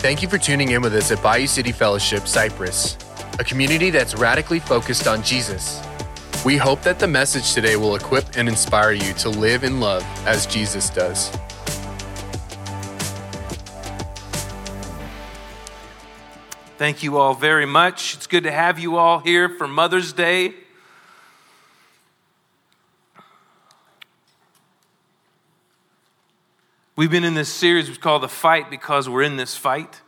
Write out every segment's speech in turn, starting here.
Thank you for tuning in with us at Bayou City Fellowship, Cyprus, a community that's radically focused on Jesus. We hope that the message today will equip and inspire you to live in love as Jesus does. Thank you all very much. It's good to have you all here for Mother's Day. We've been in this series called The Fight because we're in this fight.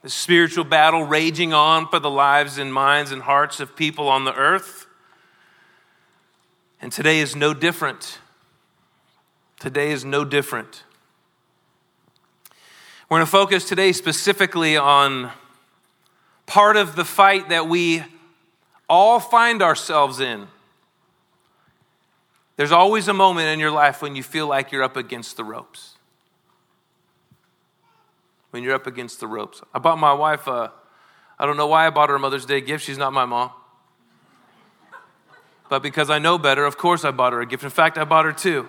The spiritual battle raging on for the lives and minds and hearts of people on the earth. And today is no different. Today is no different. We're going to focus today specifically on part of the fight that we all find ourselves in. There's always a moment in your life when you feel like you're up against the ropes. When you're up against the ropes. I bought my wife, I don't know why I bought her a Mother's Day gift. She's not my mom. But because I know better, of course I bought her a gift. In fact, I bought her two.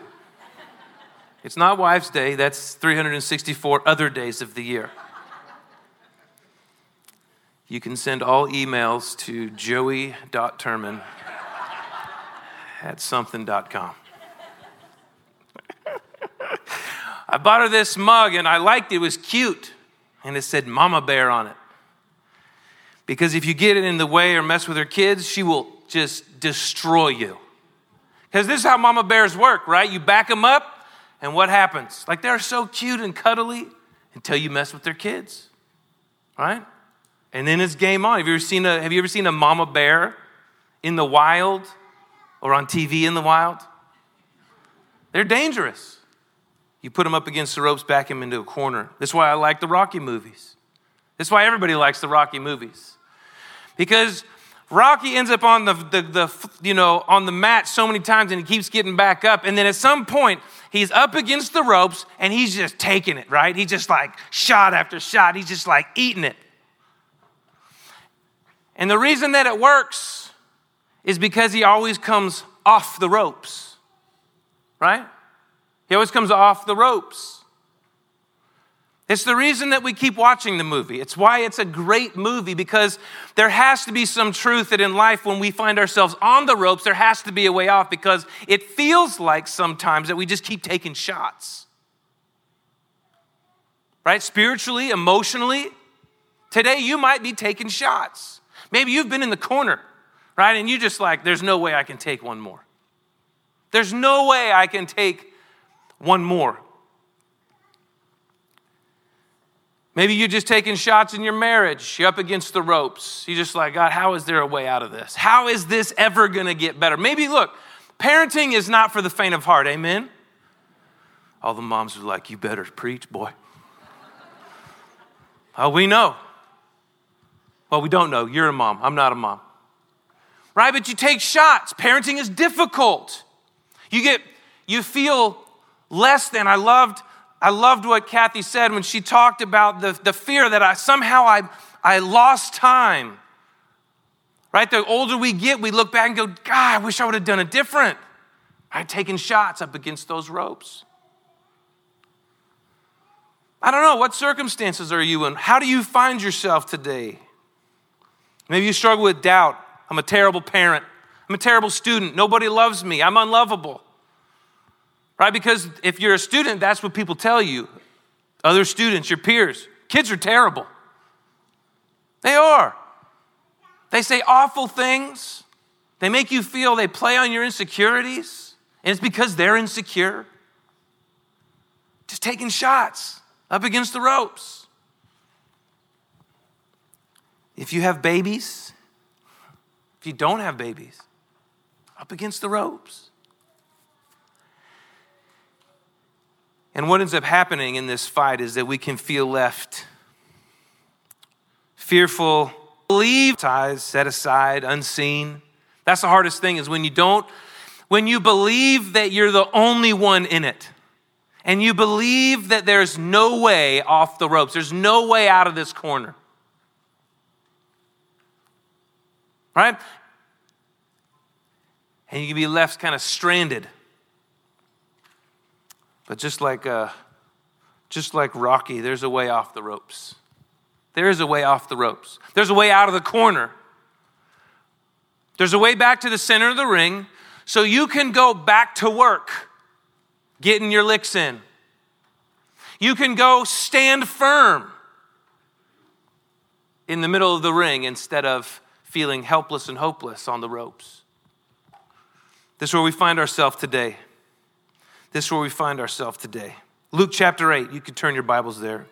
It's not Wife's Day. That's 364 other days of the year. You can send all emails to joey.turman@something.com. I bought her this mug and I liked it. It was cute. And it said Mama Bear on it. Because if you get it in the way or mess with her kids, she will just destroy you. Because this is how Mama Bears work, right? You back them up and what happens? Like they're so cute and cuddly until you mess with their kids, right? And then it's game on. Have you ever seen a mama bear in the wild or on TV in the wild? They're dangerous. You put them up against the ropes, back them into a corner. That's why I like the Rocky movies. That's why everybody likes the Rocky movies. Because Rocky ends up on the mat so many times and he keeps getting back up. And then at some point, he's up against the ropes and he's just taking it, right? He's just like shot after shot. He's just like eating it. And the reason that it works is because he always comes off the ropes, right? He always comes off the ropes. It's the reason that we keep watching the movie. It's why it's a great movie, because there has to be some truth that in life when we find ourselves on the ropes, there has to be a way off, because it feels like sometimes that we just keep taking shots, right? Spiritually, emotionally, today you might be taking shots. Maybe you've been in the corner, right? And you just like, there's no way I can take one more. There's no way I can take one more. Maybe you're just taking shots in your marriage. You're up against the ropes. You're just like, God, how is there a way out of this? How is this ever going to get better? Maybe, look, parenting is not for the faint of heart, amen? All the moms are like, you better preach, boy. Oh, we know. Well, we don't know. You're a mom. I'm not a mom. Right? But you take shots. Parenting is difficult. You feel less than. I loved what Kathy said when she talked about the fear that I somehow lost time. Right? The older we get, we look back and go, God, I wish I would have done it different. Right? Taking shots up against those ropes. I don't know. What circumstances are you in? How do you find yourself today? Maybe you struggle with doubt. I'm a terrible parent. I'm a terrible student. Nobody loves me. I'm unlovable. Right? Because if you're a student, that's what people tell you. Other students, your peers. Kids are terrible. They are. They say awful things. They make you feel, they play on your insecurities. And it's because they're insecure. Just taking shots up against the ropes. If you have babies, if you don't have babies, up against the ropes. And what ends up happening in this fight is that we can feel left, fearful, believe ties set aside, unseen. That's the hardest thing, is when you believe that you're the only one in it. And you believe that there's no way off the ropes. There's no way out of this corner. Right? And you can be left kind of stranded. But just like Rocky, there's a way off the ropes. There is a way off the ropes. There's a way out of the corner. There's a way back to the center of the ring so you can go back to work, getting your licks in. You can go stand firm in the middle of the ring instead of feeling helpless and hopeless on the ropes. This is where we find ourselves today. This is where we find ourselves today. Luke chapter 8, you can turn your Bibles there.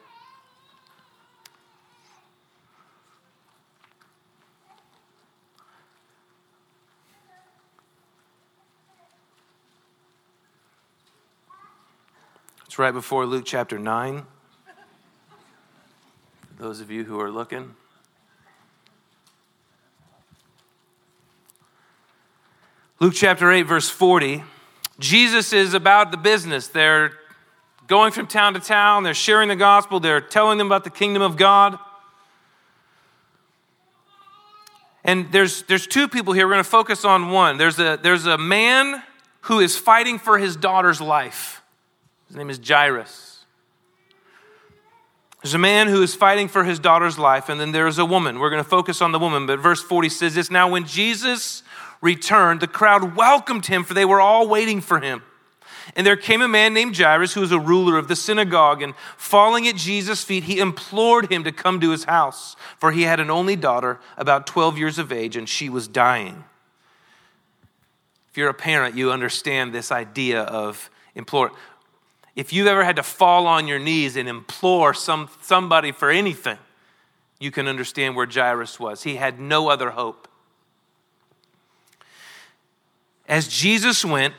It's right before Luke chapter 9. For those of you who are looking. Luke chapter 8, verse 40. Jesus is about the business. They're going from town to town. They're sharing the gospel. They're telling them about the kingdom of God. And there's two people here. We're going to focus on one. There's a man who is fighting for his daughter's life. His name is Jairus. There's a man who is fighting for his daughter's life, and then there's a woman. We're going to focus on the woman, but verse 40 says this, "Now when Jesus returned, the crowd welcomed him, for they were all waiting for him. And there came a man named Jairus, who was a ruler of the synagogue, and falling at Jesus' feet, he implored him to come to his house, for he had an only daughter, about 12 years of age, and she was dying." If you're a parent, you understand this idea of implore. If you've ever had to fall on your knees and implore somebody for anything, you can understand where Jairus was. He had no other hope. As Jesus went,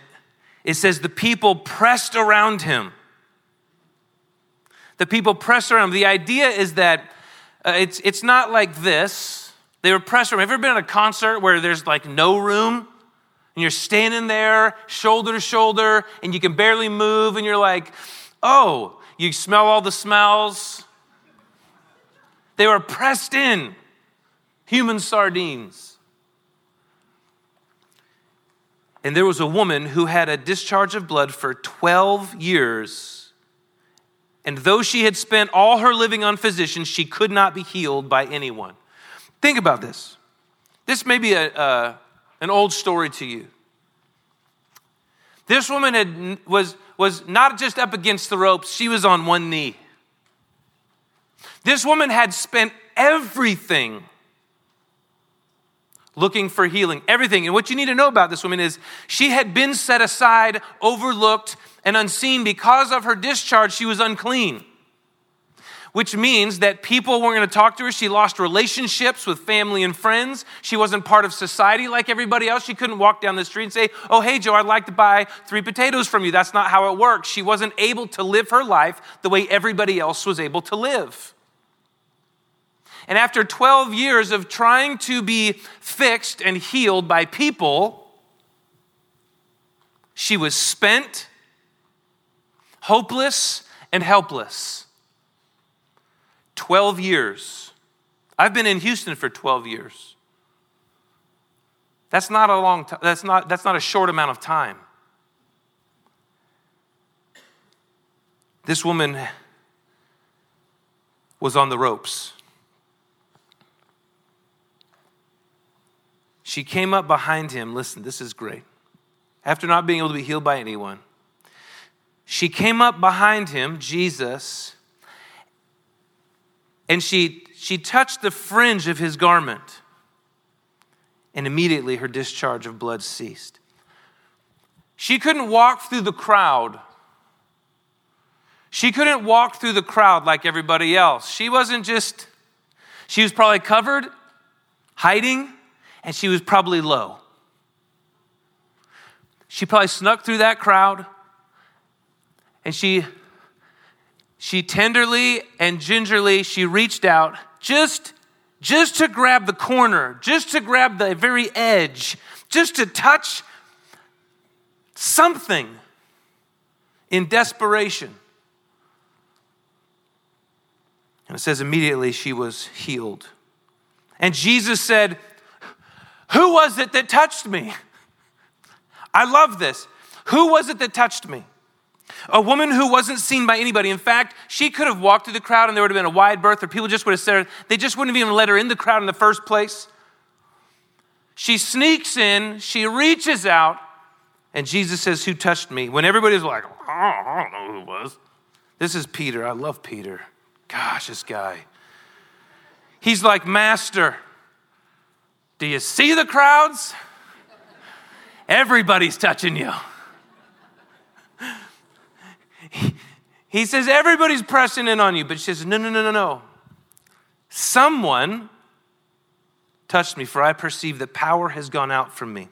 it says the people pressed around him. The people pressed around him. The idea is that it's not like this. They were pressed around him. Have you ever been at a concert where there's like no room? And you're standing there, shoulder to shoulder, and you can barely move, and you're like, oh, you smell all the smells. They were pressed in, human sardines. And there was a woman who had a discharge of blood for 12 years, and though she had spent all her living on physicians, she could not be healed by anyone. Think about this. This may be an old story to you. This woman was not just up against the ropes, she was on one knee. This woman had spent everything looking for healing, everything. And what you need to know about this woman is she had been set aside, overlooked, and unseen. Because of her discharge, she was unclean, which means that people weren't going to talk to her. She lost relationships with family and friends. She wasn't part of society like everybody else. She couldn't walk down the street and say, oh, hey, Joe, I'd like to buy 3 potatoes from you. That's not how it works. She wasn't able to live her life the way everybody else was able to live. And after 12 years of trying to be fixed and healed by people, she was spent, hopeless, and helpless. 12 years. I've been in Houston for 12 years. That's not a long time. That's not a short amount of time. This woman was on the ropes. She came up behind him. Listen, this is great. After not being able to be healed by anyone, she came up behind him, Jesus, and she touched the fringe of his garment, and immediately her discharge of blood ceased. She couldn't walk through the crowd. She couldn't walk through the crowd like everybody else. She was probably covered, hiding, and she was probably low. She probably snuck through that crowd, and she tenderly and gingerly, she reached out just to grab the corner, just to grab the very edge, just to touch something in desperation. And it says immediately she was healed. And Jesus said, who was it that touched me? I love this. Who was it that touched me? A woman who wasn't seen by anybody. In fact, she could have walked through the crowd and there would have been a wide berth, or people just would have said, they just wouldn't have even let her in the crowd in the first place. She sneaks in, she reaches out, and Jesus says, "Who touched me?" When everybody's like, "Oh, I don't know who it was." This is Peter. I love Peter. Gosh, this guy. He's like, "Master, do you see the crowds? Everybody's touching you." He says, "Everybody's pressing in on you." But she says, No. "Someone touched me, for I perceive that power has gone out from me."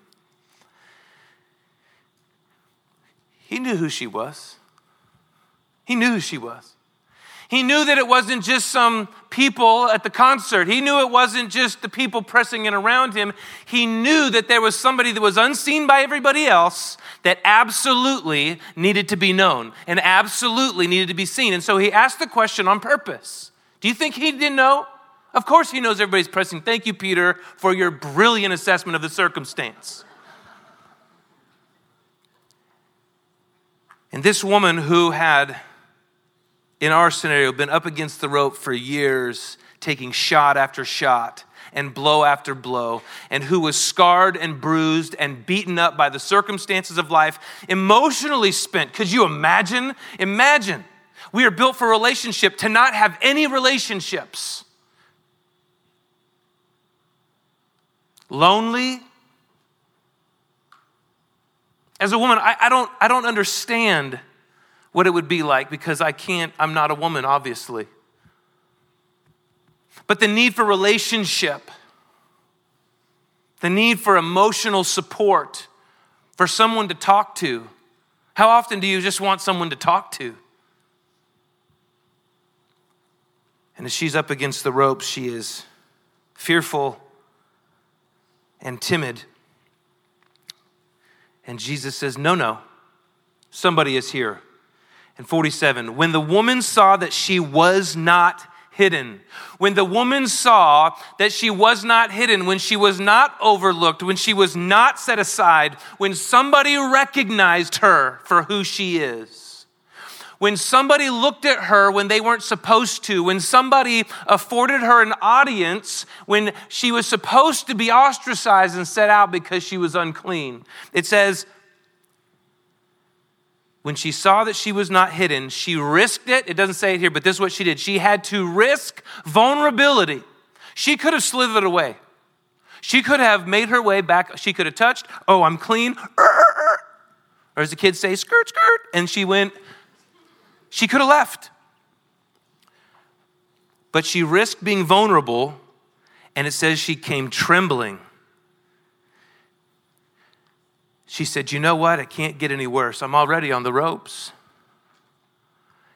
He knew who she was. He knew who she was. He knew that it wasn't just some people at the concert. He knew it wasn't just the people pressing in around him. He knew that there was somebody that was unseen by everybody else that absolutely needed to be known and absolutely needed to be seen. And so he asked the question on purpose. Do you think he didn't know? Of course he knows everybody's pressing. Thank you, Peter, for your brilliant assessment of the circumstance. And this woman who had, in our scenario, been up against the rope for years, taking shot after shot and blow after blow, and who was scarred and bruised and beaten up by the circumstances of life, emotionally spent. Could you imagine? Imagine. We are built for relationship, to not have any relationships. Lonely. As a woman, I don't understand what it would be like, because I'm not a woman, obviously. But the need for relationship, the need for emotional support, for someone to talk to. How often do you just want someone to talk to? And as she's up against the ropes, she is fearful and timid. And Jesus says, no, somebody is here. And 47, when the woman saw that she was not hidden, when she was not overlooked, when she was not set aside, when somebody recognized her for who she is, when somebody looked at her when they weren't supposed to, when somebody afforded her an audience, when she was supposed to be ostracized and set out because she was unclean. It says, when she saw that she was not hidden, she risked it. It doesn't say it here, but this is what she did. She had to risk vulnerability. She could have slithered away. She could have made her way back. She could have touched, "Oh, I'm clean." Or as the kids say, "Skirt, skirt." And she could have left. But she risked being vulnerable. And it says she came trembling. She said, "You know what? It can't get any worse. I'm already on the ropes."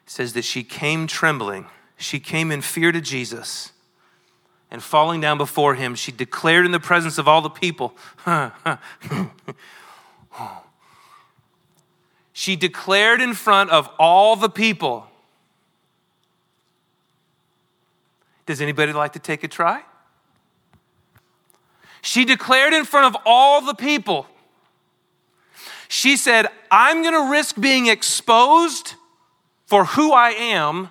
It says that she came trembling. She came in fear to Jesus. And falling down before him, she declared in the presence of all the people. She declared in front of all the people. Does anybody like to take a try? She declared in front of all the people. She said, "I'm going to risk being exposed for who I am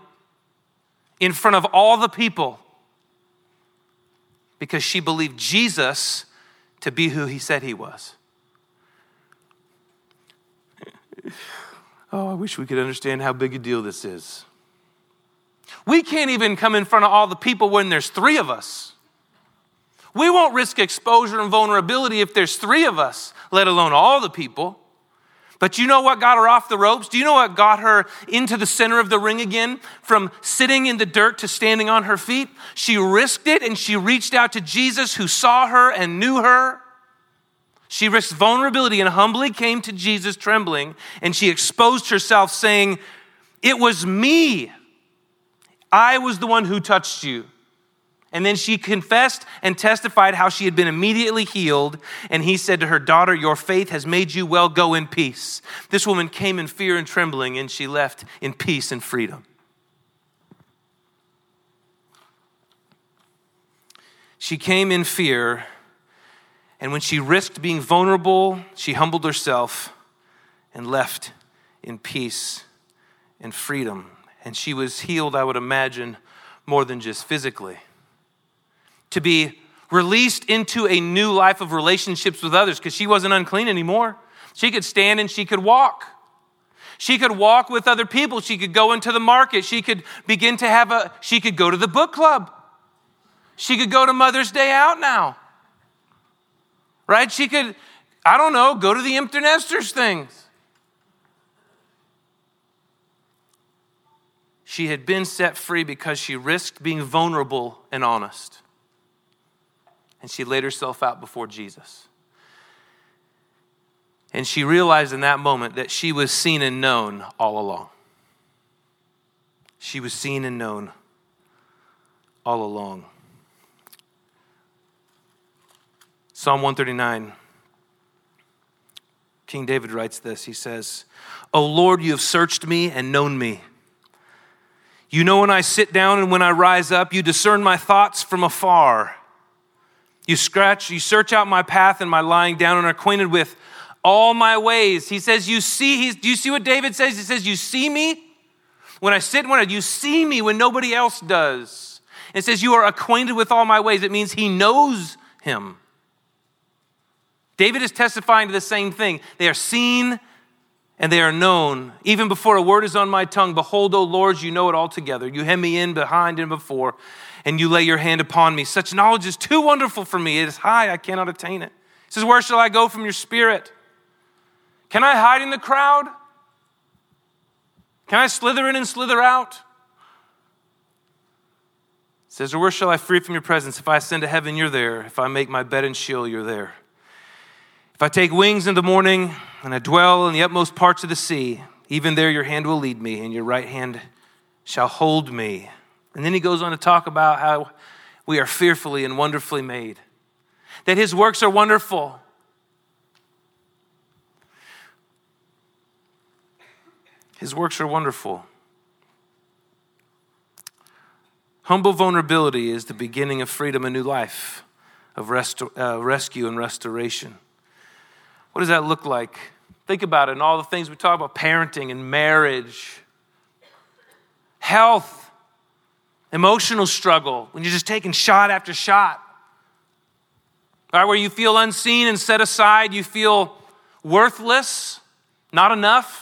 in front of all the people," because she believed Jesus to be who he said he was. Oh, I wish we could understand how big a deal this is. We can't even come in front of all the people when there's three of us. We won't risk exposure and vulnerability if there's three of us, let alone all the people. But you know what got her off the ropes? Do you know what got her into the center of the ring again? From sitting in the dirt to standing on her feet? She risked it, and she reached out to Jesus, who saw her and knew her. She risked vulnerability and humbly came to Jesus trembling, and she exposed herself, saying, "It was me. I was the one who touched you." And then she confessed and testified how she had been immediately healed. And he said to her, "Daughter, your faith has made you well. Go in peace." This woman came in fear and trembling, and she left in peace and freedom. She came in fear, and when she risked being vulnerable, she humbled herself and left in peace and freedom. And she was healed, I would imagine, more than just physically. To be released into a new life of relationships with others, because she wasn't unclean anymore. She could stand and she could walk. She could walk with other people. She could go into the market. She could begin to have she could go to the book club. She could go to Mother's Day Out now. Right? She could, I don't know, go to the Empty Nesters things. She had been set free because she risked being vulnerable and honest. And she laid herself out before Jesus. And she realized in that moment that she was seen and known all along. She was seen and known all along. Psalm 139, King David writes this. He says, "O Lord, you have searched me and known me. You know when I sit down and when I rise up. You discern my thoughts from afar. You search out my path and my lying down, and are acquainted with all my ways." He says, do you see what David says? He says, you see me when I sit, you see me when nobody else does. And it says, you are acquainted with all my ways. It means he knows him. David is testifying to the same thing. They are seen and they are known. Even before a word is on my tongue, behold, O Lord, you know it altogether. You hem me in behind and before, and you lay your hand upon me. Such knowledge is too wonderful for me. It is high, I cannot attain it. He says, where shall I go from your spirit? Can I hide in the crowd? Can I slither in and slither out? It says, or where shall I flee from your presence? If I ascend to heaven, you're there. If I make my bed in Sheol, you're there. If I take wings in the morning and I dwell in the utmost parts of the sea, even there your hand will lead me and your right hand shall hold me. And then he goes on to talk about how we are fearfully and wonderfully made, that his works are wonderful. His works are wonderful. Humble vulnerability is the beginning of freedom, a new life of rescue and restoration. What does that look like? Think about it and all the things we talk about, parenting and marriage, health, emotional struggle, when you're just taking shot after shot, all right, where you feel unseen and set aside, you feel worthless, not enough.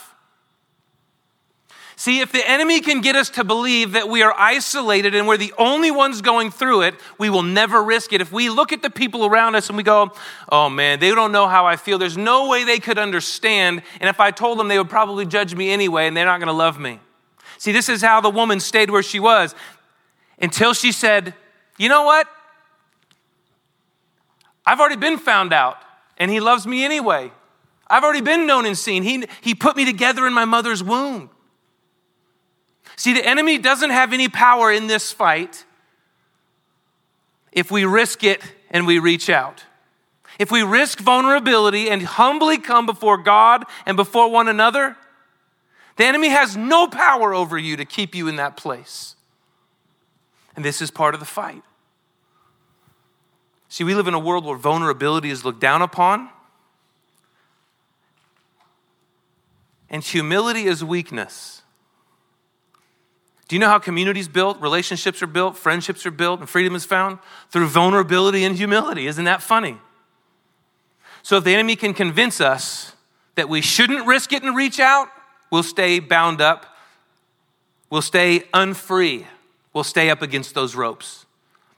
See, if the enemy can get us to believe that we are isolated and we're the only ones going through it, we will never risk it. If we look at the people around us and we go, oh man, they don't know how I feel. There's no way they could understand. And if I told them, they would probably judge me anyway, and they're not going to love me. See, this is how the woman stayed where she was until she said, you know what? I've already been found out and he loves me anyway. I've already been known and seen. He put me together in my mother's womb. See, the enemy doesn't have any power in this fight if we risk it and we reach out. If we risk vulnerability and humbly come before God and before one another, the enemy has no power over you to keep you in that place. And this is part of the fight. See, we live in a world where vulnerability is looked down upon, and humility is weakness. Do you know how communities built, relationships are built, friendships are built, and freedom is found? Through vulnerability and humility. Isn't that funny? So if the enemy can convince us that we shouldn't risk it and reach out, we'll stay bound up, we'll stay unfree, we'll stay up against those ropes.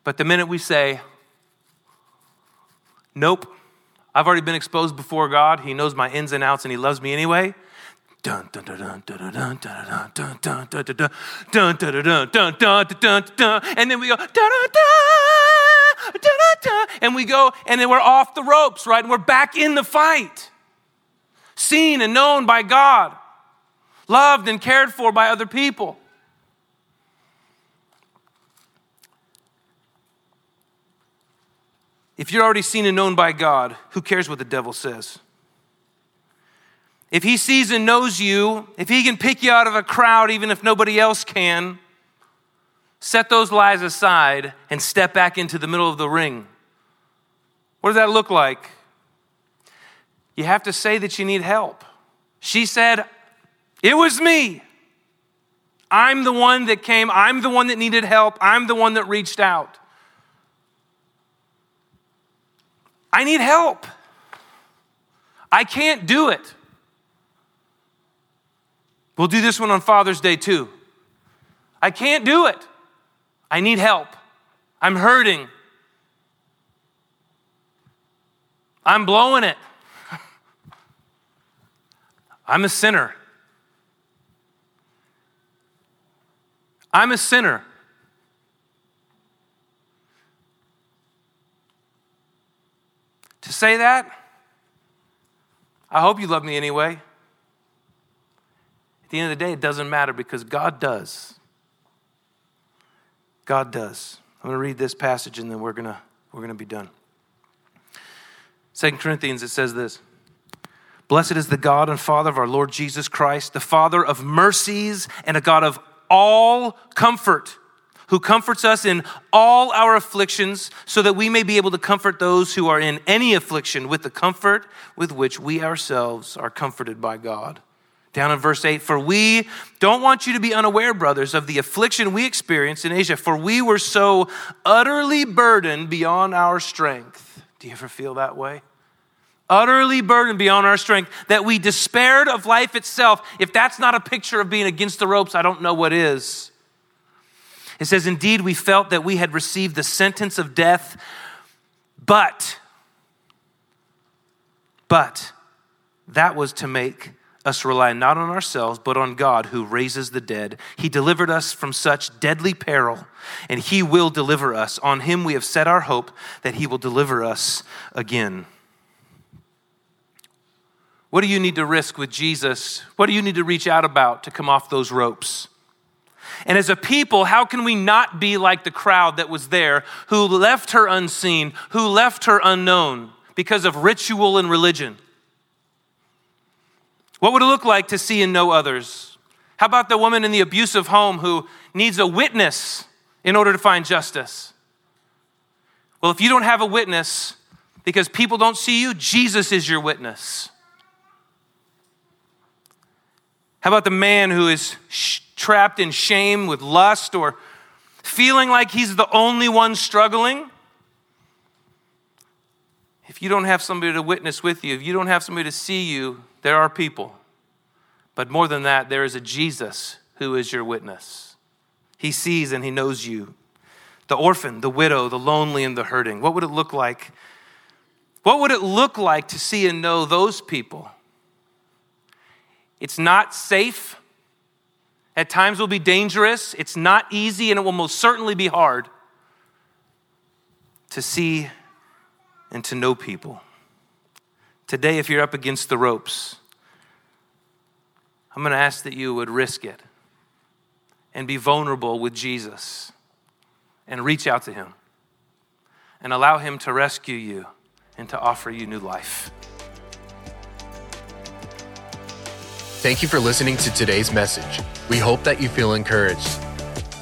But the minute we say, nope, I've already been exposed before God, he knows my ins and outs and he loves me anyway, and then we go, and then we're off the ropes, right? And we're back in the fight. Seen and known by God. Loved and cared for by other people. If you're already seen and known by God, who cares what the devil says? If he sees and knows you, if he can pick you out of a crowd, even if nobody else can, set those lies aside and step back into the middle of the ring. What does that look like? You have to say that you need help. She said, It was me. I'm the one that came. I'm the one that needed help. I'm the one that reached out. I need help. I can't do it. We'll do this one on Father's Day too. I can't do it. I need help. I'm hurting. I'm blowing it. I'm a sinner. I'm a sinner. To say that, I hope you love me anyway. At the end of the day, it doesn't matter because God does. God does. I'm going to read this passage and then we're going to be done. 2 Corinthians, it says this. Blessed is the God and Father of our Lord Jesus Christ, the Father of mercies and a God of all comfort, who comforts us in all our afflictions so that we may be able to comfort those who are in any affliction with the comfort with which we ourselves are comforted by God. Down in verse 8, for we don't want you to be unaware, brothers, of the affliction we experienced in Asia, for we were so utterly burdened beyond our strength. Do you ever feel that way? Utterly burdened beyond our strength, that we despaired of life itself. If that's not a picture of being against the ropes, I don't know what is. It says, indeed, we felt that we had received the sentence of death, but that was to make us rely not on ourselves, but on God who raises the dead. He delivered us from such deadly peril, and he will deliver us. On him we have set our hope that he will deliver us again. What do you need to risk with Jesus? What do you need to reach out about to come off those ropes? And as a people, how can we not be like the crowd that was there, who left her unseen, who left her unknown because of ritual and religion? What would it look like to see and know others? How about the woman in the abusive home who needs a witness in order to find justice? Well, if you don't have a witness because people don't see you, Jesus is your witness. How about the man who is trapped in shame with lust or feeling like he's the only one struggling? If you don't have somebody to witness with you, if you don't have somebody to see you, there are people. But more than that, there is a Jesus who is your witness. He sees and he knows you. The orphan, the widow, the lonely, and the hurting. What would it look like? What would it look like to see and know those people? It's not safe. At times it will be dangerous. It's not easy, and it will most certainly be hard to see and to know people. Today, if you're up against the ropes, I'm going to ask that you would risk it and be vulnerable with Jesus and reach out to him and allow him to rescue you and to offer you new life. Thank you for listening to today's message. We hope that you feel encouraged.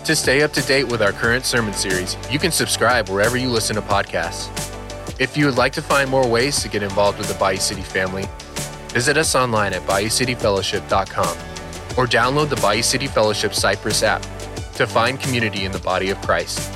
To stay up to date with our current sermon series, you can subscribe wherever you listen to podcasts. If you would like to find more ways to get involved with the Bayou City family, visit us online at bayoucityfellowship.com or download the Bayou City Fellowship Cypress app to find community in the body of Christ.